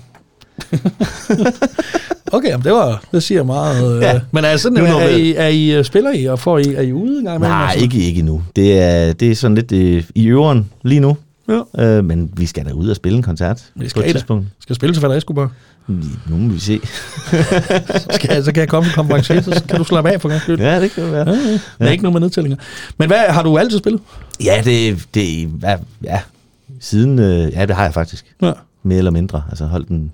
Okay, jamen det var, det siger meget. Øh, ja. Men er, sådan, er, er, I, er I spiller I, og får I, er I ude en gang? Nej, ikke, ikke endnu. Det er, det er sådan lidt øh, i øveren lige nu. Ja. Øh, men vi skal da ud og spille en koncert vi skal på et tidspunkt. Da. Skal spille til Falderskubar? Nu må vi se. så, skal jeg, så kan jeg komme til konference, så kan du slappe af for gang. Ja, det kan det være. Ja, ja. Der er ja. ikke nogen med nedtællinger. Men hvad, har du altid spillet? Ja, det, det ja, siden, øh, ja, det har jeg faktisk. Ja. Mere eller mindre. Altså holdt en,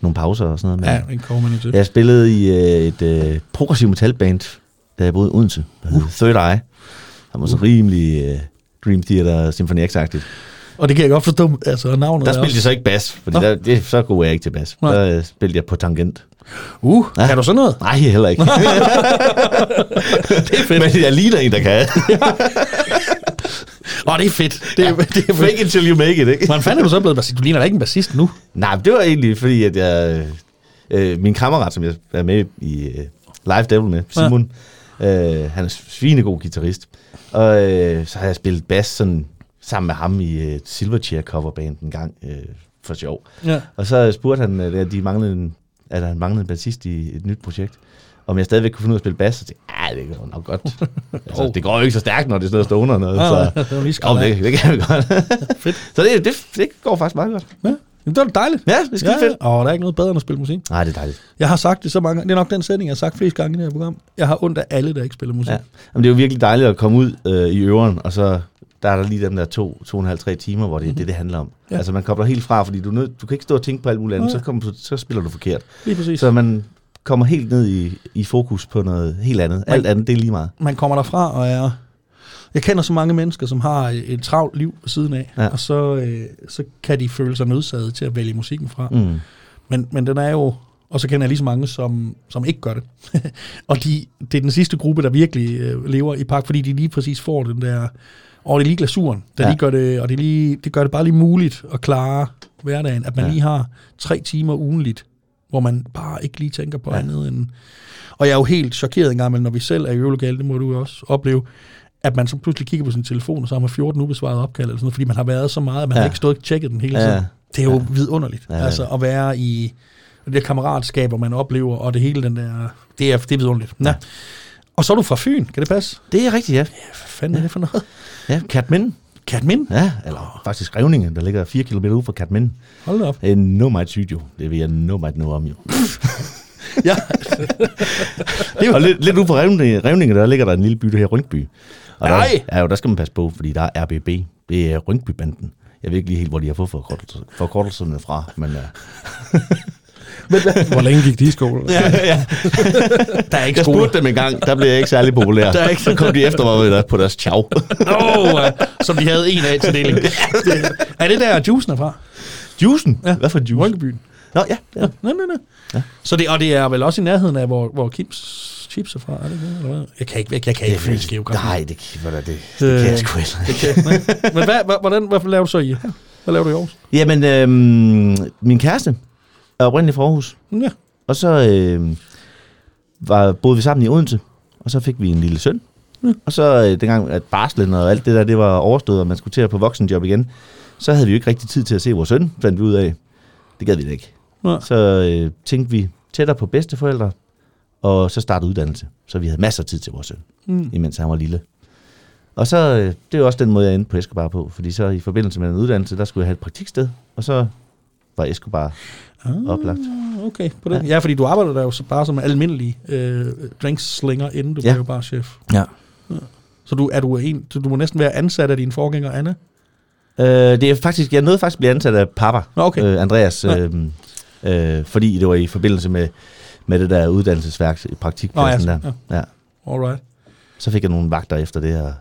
nogle pauser og sådan noget. Ja, en kommende til. Jeg spillede i øh, et øh, progressiv metalband, da jeg boede i Odense. Uh. Third Eye. Han var så uh. rimelig øh, Dream Theater, Symphony X-agtigt. Og det kan jeg godt forstå, altså navnet. Der spilte jeg så ikke bas, fordi der, det, så god er jeg ikke til bas. Nej. Der uh, spilte jeg på tangent. Uh, ja. Kan du så noget? Nej, heller ikke. Det er fedt. Men jeg ligner en, der kan. Åh, oh, det er fedt. Det er, ja. det er fake it till you make it, ikke? Hvordan fanden er du så blevet bassist? Du ligner da ikke en bassist nu. Nej, det var egentlig fordi, at jeg... Øh, min kammerat, som jeg er med i øh, Live Devil med, Simon, ja. øh, han er svinegod guitarist. Og øh, så har jeg spillet bas sådan... sammen med ham i uh, Silverchair coverband en gang, uh, for sjov. Ja. Og så spurgte han, uh, at de manglede en, at han manglede en bassist i et nyt projekt, om jeg stadigvæk kunne finde ud af at spille bass, så tænkte jeg, det går nok godt. Altså, oh. Det går jo ikke så stærkt, når det er sådan noget stoner og noget. Ah, så, det, oh, det, det kan vi godt. Så det, det, det går faktisk meget godt. Ja. Det var dejligt. Ja, det er skide fedt. Og der er ikke noget bedre end at spille musik. Nej, det er dejligt. Jeg har sagt det så mange gange. Det er nok den sætning, jeg har sagt flest gange i det her program. Jeg har ondt af alle, der ikke spiller musik. Ja. Jamen, det er jo virkelig dejligt at komme ud øh, i øveren, og så der er der lige den der to, to og en halv, tre timer, hvor det er mm-hmm. det, det handler om. Ja. Altså, man kobler helt fra, fordi du, nød, du kan ikke stå og tænke på alt muligt andet, ja. så, kommer, så spiller du forkert. Lige præcis. Så man kommer helt ned i, i fokus på noget helt andet. Alt man, andet, det er lige meget. Man kommer derfra og er... Jeg kender så mange mennesker, som har et travlt liv på siden af, ja. og så, øh, så kan de føle sig nødsaget til at vælge musikken fra. Mm. Men, men den er jo... Og så kender jeg lige så mange, som, som ikke gør det. Og de, det er den sidste gruppe, der virkelig øh, lever i park, fordi de lige præcis får den der... Og det er lige glasuren, der ja. lige gør det, og det, lige, det gør det bare lige muligt at klare hverdagen, at man ja. lige har tre timer ugenligt, hvor man bare ikke lige tænker på ja. andet end... Og jeg er jo helt chokeret en gang, men når vi selv er i øvelokale, det må du jo også opleve... at man så pludselig kigger på sin telefon, og så har man fjorten ubesvarede opkald, eller sådan noget, fordi man har været så meget, at man ja. har ikke stået og tjekket den hele tiden. Ja. Det er jo ja. vidunderligt, ja. altså at være i det der kammeratskab, hvor man oplever, og det hele den der, det er, det er vidunderligt. Ja. Og så er du fra Fyn, kan det passe? Det er rigtigt, ja. Ja, hvad fanden ja. er det for noget? Ja, Katmin. Katmin? Ja, eller faktisk Revninge, der ligger fire kilometer ude fra Katmin. Hold op. Det er no might sygt jo, det vil jeg no might know om jo. Ja. Det og lidt, lidt ude på Revninge, der ligger der en lille by, der her Rynkby. Og der, ja, jo, der skal man passe på, fordi der er R B B. Det er Rynkby-banden. Jeg ved ikke lige helt, hvor de har fået forkortelserne fra, men... Uh... men hvor længe gik de i skole? Ja, ja. Der er ikke jeg skole. Spurgte dem en gang, der blev jeg ikke særlig populær. Der er ikke... Så kom de efter mig der, på deres tjav. Åh, oh, som de havde en af til deling. Er det der, juicen er fra? Juicen? Ja. Hvad for juicen? Rynkebyen. Nå, ja. ja. Nå, nå, nå. Ja. Så det, og det er vel også i nærheden af, hvor, hvor Kims... chips er fra, er det det, eller hvad? Jeg kan ikke, jeg, jeg kan ikke fylde skæv. Nej, det kan jeg det. Det kan jeg sgu ikke. Men hvad, hvordan, hvad laver du så i? Hvad laver du i Aarhus? Jamen, øh, min kæreste er oprindelig fra Aarhus. Ja. Og så øh, var, boede vi sammen i Odense, og så fik vi en lille søn. Ja. Og så øh, dengang, at barslen og alt det der, det var overstået, og man skulle til at på voksenjob igen, så havde vi jo ikke rigtig tid til at se vores søn, fandt vi ud af. Det gad vi da ikke. Ja. Så øh, tænkte vi tættere på bedsteforældre, og så startede uddannelse, så vi havde masser af tid til vores søn, mm. imens han var lille. Og så, det er også den måde, jeg endte på Escobar på, fordi så i forbindelse med den uddannelse, der skulle jeg have et praktiksted, og så var Escobar ah, oplagt. Okay, på det. Ja. ja, fordi du arbejder der jo så bare som almindelig øh, drinkslinger, inden du ja. blev bare chef. Ja. ja. Så, du, er du en, så du må næsten være ansat af dine forgængere, Anna? Øh, det er faktisk, jeg nåede faktisk at blive ansat af Papa, okay. øh, Andreas, øh, øh, fordi det var i forbindelse med med det der uddannelsesværk i praktikpladsen. Nå, ja, så, der. Ja. Ja. Alright. Så fik jeg nogle vagter efter det, og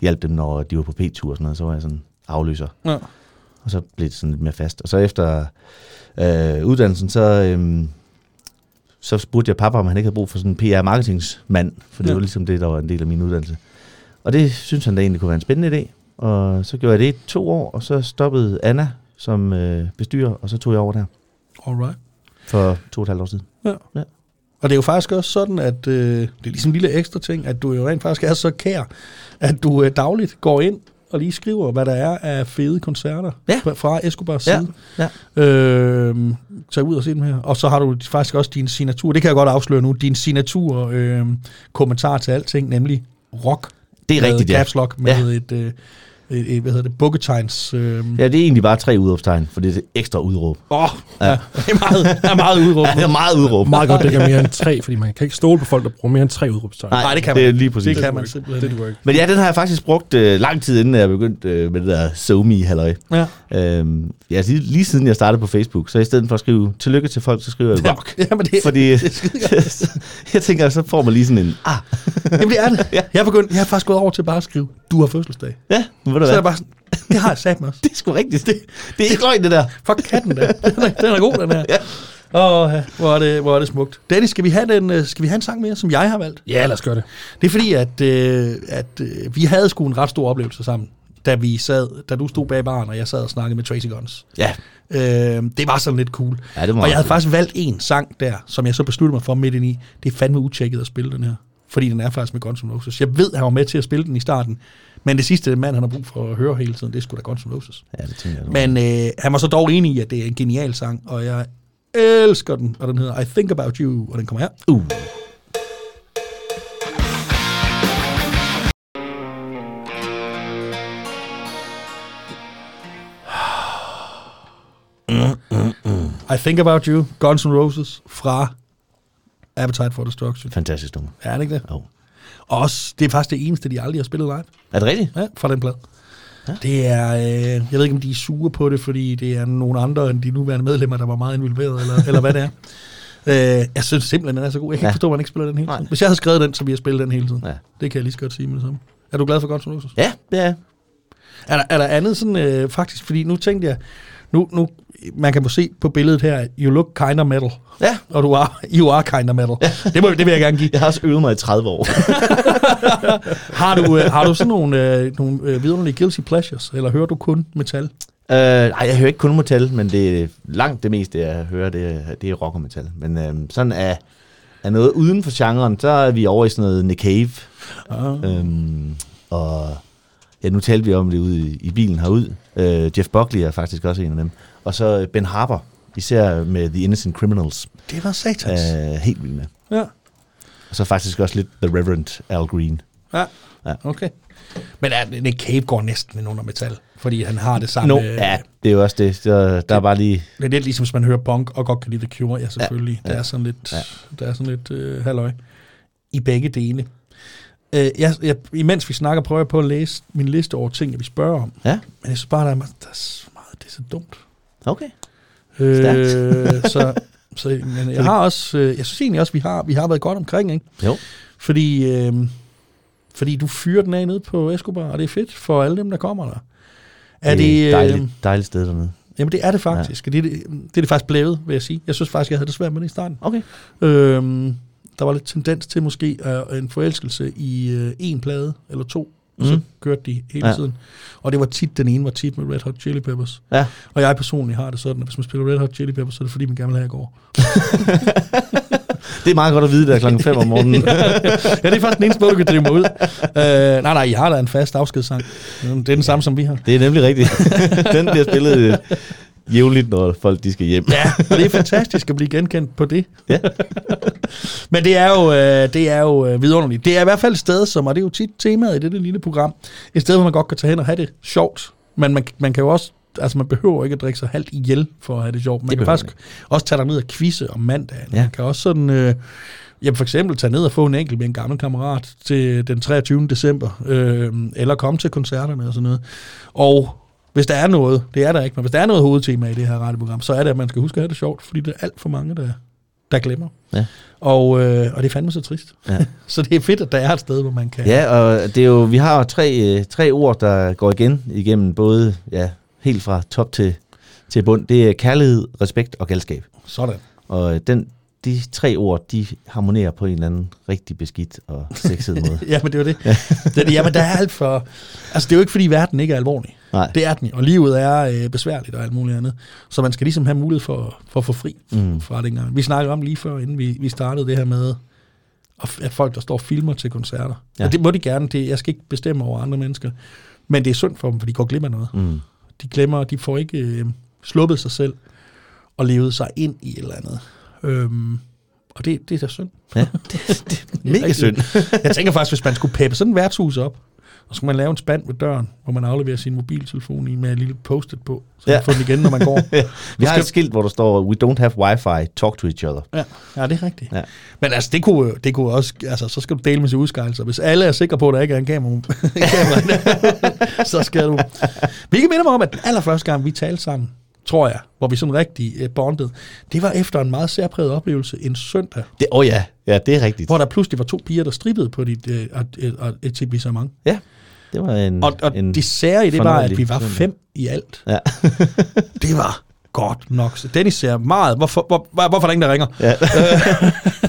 hjalp dem, når de var på P-tur og sådan noget, så var jeg sådan afløser. Ja. Og så blev det sådan lidt mere fast. Og så efter øh, uddannelsen, så, øh, så spurgte jeg pappa, om han ikke havde brug for sådan en P R-marketingsmand, for det ja. var ligesom det, der var en del af min uddannelse. Og det synes han da egentlig kunne være en spændende idé, og så gjorde jeg det i to år, og så stoppede Anna som øh, bestyrer, og så tog jeg over der. Alright. For to og et halvt år siden. Ja. ja. Og det er jo faktisk også sådan, at øh, det er ligesom en lille ekstra ting, at du jo rent faktisk er så kær, at du øh, dagligt går ind og lige skriver, hvad der er af fede koncerter ja. fra Escobars ja. side. Ja. Øh, tag ud og se dem her. Og så har du faktisk også din signatur, det kan jeg godt afsløre nu, din signatur øh, kommentar til alting, nemlig rock. Det er rigtigt, ja. Caps Lock med ja. et... Øh, Et, hvad hedder det, bukketegns... Øh... Ja, det er egentlig bare tre udråbstegn, for det er et ekstra udråb. Åh, oh, ja. ja, det er meget, der er meget udråb. Ja, det er meget udråb. Meget godt, det kan mere end tre, fordi man kan ikke stole på folk, der bruger mere end tre udråbstegn. Nej, det kan man. Det er lige præcis. Det, det kan man simpelthen. Det Men ja, den har jeg faktisk brugt øh, lang tid, inden jeg begyndte øh, med det der SoMe-halløj. Ja. Øhm, ja, lige, lige siden jeg startede på Facebook, så i stedet for at skrive tillykke til folk, så skriver jeg rock. Ja, men det, fordi det er skide jeg tænker, så får man lige sådan en... Ah. Jamen det er det. Ja. Jeg, begyndt, jeg har faktisk gået over til bare at skrive, du har fødselsdag. Ja, så er bare sådan, det har jeg sat mig også. Det er sgu rigtigt. Det, det er ikke løgn, det der. Fuck katten der. Den er, den er god, den her. Ja. Åh, hvor er det, hvor er det smukt. Dennis, skal vi have den, skal vi have en sang mere, som jeg har valgt? Ja, lad os gøre det. Det er fordi, at, øh, at øh, vi havde sgu en ret stor oplevelse sammen, da vi sad, da du stod bag baren, og jeg sad og snakkede med Tracii Guns. Ja. Øh, det var sådan lidt cool. Ja, det var og jeg havde cool. faktisk valgt en sang der, som jeg så besluttede mig for midt ind i. Det er fandme utjekket at spille den her. fordi den er faktisk med Guns N' Roses. Jeg ved, han var med til at spille den i starten, men det sidste mand, han har brug for at høre hele tiden, det er sgu da Guns N' Roses. Ja, det tænker jeg. Men øh, han var så dog enig i, at det er en genial sang, og jeg elsker den, og den hedder I Think About You, og den kommer her. Uh. I Think About You, Guns N' Roses fra Appetite for Destruction. Fantastisk nummer. Ja, er det ikke det? Oh. Og også, det er faktisk det eneste, de aldrig har spillet live. Er det rigtigt? Ja, fra den plade. Ja. Det er, øh, jeg ved ikke, om de er sure på det, fordi det er nogle andre end de nuværende medlemmer, der var meget involveret, eller, eller hvad det er. Øh, jeg synes simpelthen, den er så god. Jeg kan ja. ikke forstå, at man ikke spiller den hele tiden. Nej. Hvis jeg havde skrevet den, så ville jeg spille den hele tiden. Ja. Det kan jeg lige så godt sige med det samme. Er du glad for Guns N' Roses? Ja, det er. Er der, er der andet sådan, øh, faktisk, fordi nu tænkte jeg, nu, nu, man kan måske se på billedet her, you look kinda metal. Ja. Og du er, you are kinda metal. Ja. Det, må, det vil jeg gerne give. Jeg har også øvet mig i tredive år. har, du, øh, har du sådan nogle, øh, nogle øh, vidunderlige guilty pleasures, eller hører du kun metal? Øh, nej, jeg hører ikke kun metal, men det er langt det meste, jeg hører, det, det er rock og metal. Men øh, sådan er, er noget uden for genren, så er vi over i sådan noget Nick Cave. Uh. Øhm, og ja, nu talte vi om det ude i, i bilen herud. Øh, Jeff Buckley er faktisk også en af dem. Og så Ben Harper, især med The Innocent Criminals. Det var satans. Æh, helt vildt med. Ja. Og så faktisk også lidt The Reverend Al Green. Ja, ja. Okay. Men ja, Nick Cave går næsten under metal, fordi han har det samme... No. Ja, det er jo også det. Så der var lige... Det er lidt ligesom, hvis man hører punk og godt kan lide The Cure. Ja, selvfølgelig. Ja. Der er sådan lidt, ja. der er sådan lidt øh, halløj i begge dele. Øh, jeg, jeg, imens vi snakker, prøver jeg på at læse min liste over ting, jeg vil spørge om. Ja. Men jeg synes bare, der er, der er så meget, det er så dumt. Okay. Øh, så så jeg, jeg har også, jeg synes egentlig også, vi har vi har været godt omkring, ikke? Jo. Fordi øh, fordi du fyrer den af nede på Escobar, og det er fedt for alle dem der kommer der. Er det er dejligt, øh, dejligt sted dernede. Jamen det er det faktisk. Ja. Det, det, det er det faktisk blevet, vil jeg sige. Jeg synes faktisk jeg havde det svært med det i starten. Okay. Øh, der var lidt tendens til måske øh, en forelskelse i øh, en plade eller to. Mm. Så kørte de hele ja. tiden. Og det var tit, den ene var tit med Red Hot Chili Peppers. Ja. Og jeg personligt har det sådan, at hvis man spiller Red Hot Chili Peppers, så er det fordi, man gerne vil have, at jeg går. Det er meget godt at vide, det er klokken fem om morgenen. Ja, det er faktisk den eneste måde, du kan drive mig ud. Uh, nej, nej, I har da en fast afskedssang. Det er den samme, som vi har. Det er nemlig rigtigt. Den bliver spillet jævnligt, når folk de skal hjem. Ja, og det er fantastisk at blive genkendt på det. Ja. Men det er jo, det er jo vidunderligt. Det er i hvert fald et sted, som, og det er jo tit temaet i dette lille program, et sted, hvor man godt kan tage hen og have det sjovt, men man, man kan jo også, altså man behøver ikke at drikke sig halvt ihjel for at have det sjovt. Man det kan faktisk ikke. Også tage dig ned og quizze om mandagen. Ja. Man kan også sådan... Øh, Jamen for eksempel tage ned og få en enkelt med en gammel kammerat til den treogtyvende december, øh, eller komme til koncerterne og sådan noget. Og hvis der er noget, det er der ikke, men hvis der er noget hovedtema i det her radioprogram, så er det, at man skal huske at have det sjovt, fordi det er alt for mange, der, der glemmer. Ja. Og, øh, og det er fandme så trist. Ja. Så det er fedt, at der er et sted, hvor man kan... Ja, og det er jo, vi har jo tre, tre ord, der går igen igennem både, ja, helt fra top til, til bund. Det er kærlighed, respekt og galskab. Sådan. Og den... De tre ord, de harmonerer på en eller anden rigtig beskidt og sexet måde. Ja, men det var det. det jamen, der er alt for... Altså, det er jo ikke, fordi verden ikke er alvorlig. Nej. Det er den, og livet er øh, besværligt og alt muligt andet. Så man skal ligesom have mulighed for, for at få fri mm. fra dengang. Vi snakkede om lige før, inden vi, vi startede det her med, at folk, der står og filmer til koncerter. Ja. Og det må de gerne. Det, jeg skal ikke bestemme over andre mennesker. Men det er synd for dem, for de går glip af noget. Mm. De glemmer, de får ikke øh, sluppet sig selv og levet sig ind i et eller andet. Øhm, og det, det er da synd. Ja, det, det er mega synd. Jeg tænker faktisk, hvis man skulle peppe sådan et værtshus op, og skulle man lave en spand ved døren, hvor man afleverer sin mobiltelefon i med en lille post-it på, så man ja. får den igen, når man går. Ja. Vi har et skilt, hvor der står, we don't have wifi, talk to each other. Ja, ja det er rigtigt. Ja. Men altså, det kunne, det kunne også, altså, så skal du dele med sine udskejelser. Hvis alle er sikre på, at der ikke er en kamera, så skal du. Vi kan minde mig om, at den allerførste gang, vi talte sammen, tror jeg, hvor vi sådan rigtig bondede. Det var efter en meget særpræget oplevelse en søndag. Åh oh ja, ja, det er rigtigt. Hvor der pludselig var to piger, der strippede på dit, øh, et, et, et visament. Ja, det var en Og, og en det særlige, det var, at vi var fem i alt. Ja. Det var godt nok. Dennis er meget. Hvorfor, hvor, hvorfor er der ingen, der ringer? Ja.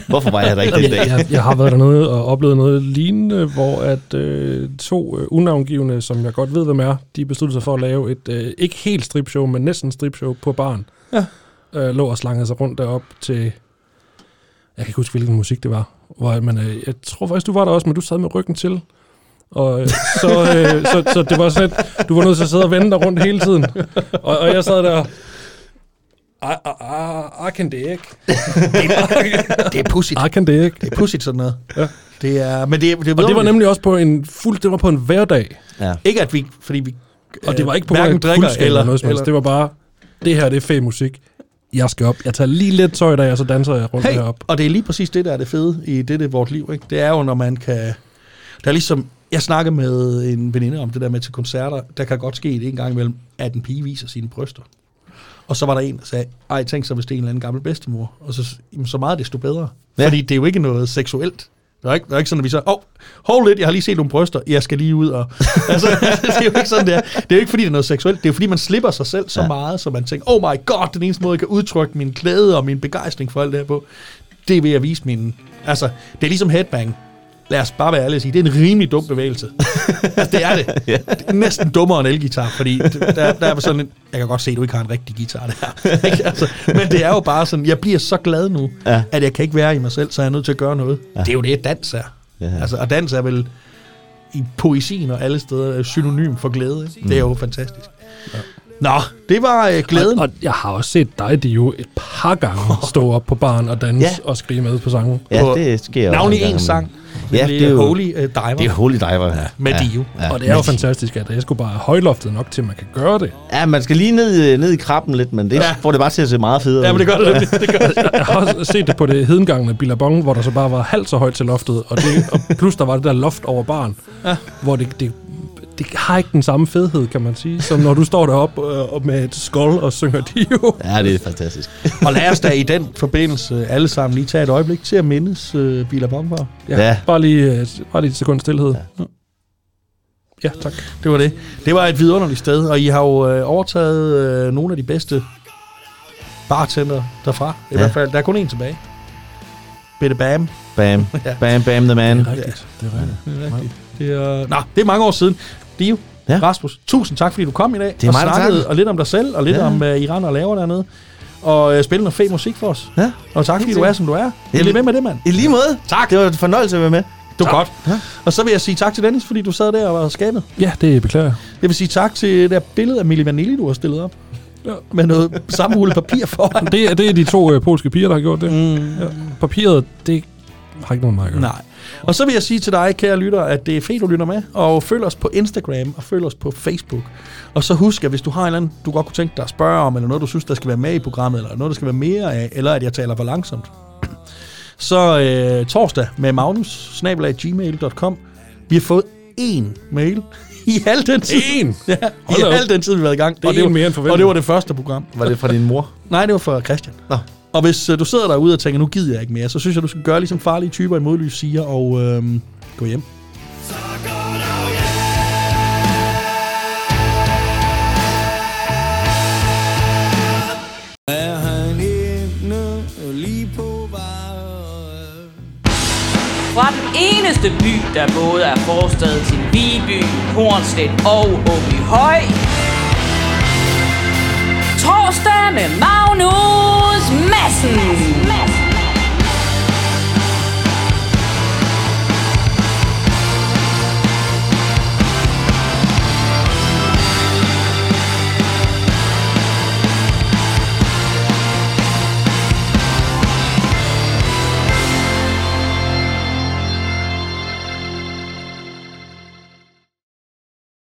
Hvorfor var jeg der ikke den dag? Jeg, jeg har været dernede og oplevet noget lignende, hvor at øh, to øh, unavngivende, som jeg godt ved, hvem er, de besluttede sig for at lave et, øh, ikke helt stripshow, men næsten stripshow på baren. Ja. Øh, lå og slangede sig rundt derop til... Jeg kan ikke huske, hvilken musik det var. Hvor, men, øh, jeg tror faktisk, du var der også, men du sad med ryggen til. Og øh, så, øh, så, så det var sådan, at du var nødt til at sidde og vende dig rundt hele tiden. Og, og jeg sad der... I, I, I can det ikke. Det er pudsigt. I can det ikke. Det er pudsigt sådan noget. Ja. Det er, men det, det, er og det var nemlig også på en fuld, det var på en hverdag. Ja. Ikke at vi, fordi vi og det var ikke på hverken drikker eller, eller noget som helst. Det var bare, det her det er fed musik. Jeg skal op. Jeg tager lige lidt tøj der, og så danser jeg rundt hey, herop. Og det er lige præcis det, der er det fede i det, det er vores liv. Ikke? Det er jo, når man kan... Der er ligesom, jeg snakkede med en veninde om det der med til koncerter. Der kan godt ske det en gang imellem, at en pige viser sine bryster. Og så var der en, der sagde, ej, tænk så, hvis det er en eller anden gammel bedstemor. Og så, så meget desto bedre. Ja. Fordi det er jo ikke noget seksuelt. Det er ikke, det er ikke sådan, at vi så, åh, oh, hold it, jeg har lige set nogle bryster, jeg skal lige ud og... altså, det er jo ikke sådan, det er. Det er jo ikke, fordi det er noget seksuelt. Det er jo, fordi man slipper sig selv så ja. meget, så man tænker, oh my god, den eneste måde, jeg kan udtrykke min glæde og min begejstring for alt det her på, det er ved at vise min... Altså, det er ligesom headbang. Lad os bare være ærlige og sige, det er en rimelig dum bevægelse. Altså, det er det. Det er næsten dummere end elgitar, fordi der, der er sådan en, jeg kan godt se, at du ikke har en rigtig guitar der. Altså, men det er jo bare sådan, jeg bliver så glad nu, ja. at jeg kan ikke være i mig selv, så jeg er nødt til at gøre noget. Ja. Det er jo det, dans er. Ja. Altså, og dans er vel i poesien og alle steder synonym for glæde. Ikke? Mm. Det er jo fantastisk. Ja. Nå, det var øh, glæden. Og, og jeg har også set dig, det jo et par gange stå op på baren og danse ja. og skrige med på sangen. Ja, på, det sker navnlig også. Navnlig en sang. Ja, det er jo Holy uh, Diver. Det er Holy Diver, ja. Med ja. Dio. Ja. Og det er jo fantastisk, at jeg skulle bare have højloftet nok til, at man kan gøre det. Ja, man skal lige ned, ned i krabben lidt, men det ja. får det bare til at se meget federe. Ja, men det gør det. Ja. det, gør det. Jeg har også set det på det hedengangende Billabong, hvor der så bare var halvt så højt til loftet, og, det, og plus der var det der loft over baren, ja. hvor det... det Det har ikke den samme fedhed, kan man sige, som når du står deroppe øh, med et skål og synger Dio. Ja, det er fantastisk. Og lad os da i den forbindelse alle sammen lige tage et øjeblik til at mindes øh, Billabong. Ja, ja. Bare, lige, øh, bare lige et sekund stillhed. Ja. ja, tak. Det var det. Det var et vidunderligt sted, og I har jo øh, overtaget øh, nogle af de bedste bartender derfra. I ja. hvert fald, der er kun én tilbage. Bitte bam. Bam. ja. Bam, bam, the man. Det er rigtigt. Ja. Det er rigtigt. Ja. Det er rigtigt. Det er, øh, nå, det er mange år siden. Dio, ja. Rasmus, tusind tak, fordi du kom i dag og snakkede og lidt om dig selv, og lidt ja. om uh, Iran og laver dernede, og uh, spille noget fed musik for os. Ja. Og tak, fordi du er, som du er. Jeg er med med det, mand. I lige måde. Tak. Det var en fornøjelse at være med. Det var godt. Ja. Og så vil jeg sige tak til Dennis, fordi du sad der og var skabet. Ja, det beklager jeg. Jeg vil sige tak til det billede af Milli Vanilli, du har stillet op. Ja. Med noget sammenhullet papir foran. Det, det er de to uh, polske piger, der har gjort det. Mm. Ja. Papiret, det har ikke noget med at gøre. Nej. Og så vil jeg sige til dig, kære lytter, at det er fedt, du lytter med, og følg os på Instagram, og følg os på Facebook. Og så husk, at hvis du har en eller anden, du godt kunne tænke dig at spørge om, eller noget, du synes, der skal være med i programmet, eller noget, der skal være mere af, eller at jeg taler for langsomt, så øh, torsdag med Magnus, snabel-a gmail punktum com. Vi har fået én mail i al den tid. En? Ja, i al den tid, vi har været i gang. Det og, det var, mere end og det var det første program. Var det fra din mor? Nej, det var fra Christian. Nå. Og hvis øh, du sidder derude og tænker, nu gider jeg ikke mere, så synes jeg, du skal gøre ligesom farlige typer i modlys siger, og øh, gå hjem. Fra den eneste by, der både er forstad til Viby, Kornsted og Åby Høj. Torsdag med mig.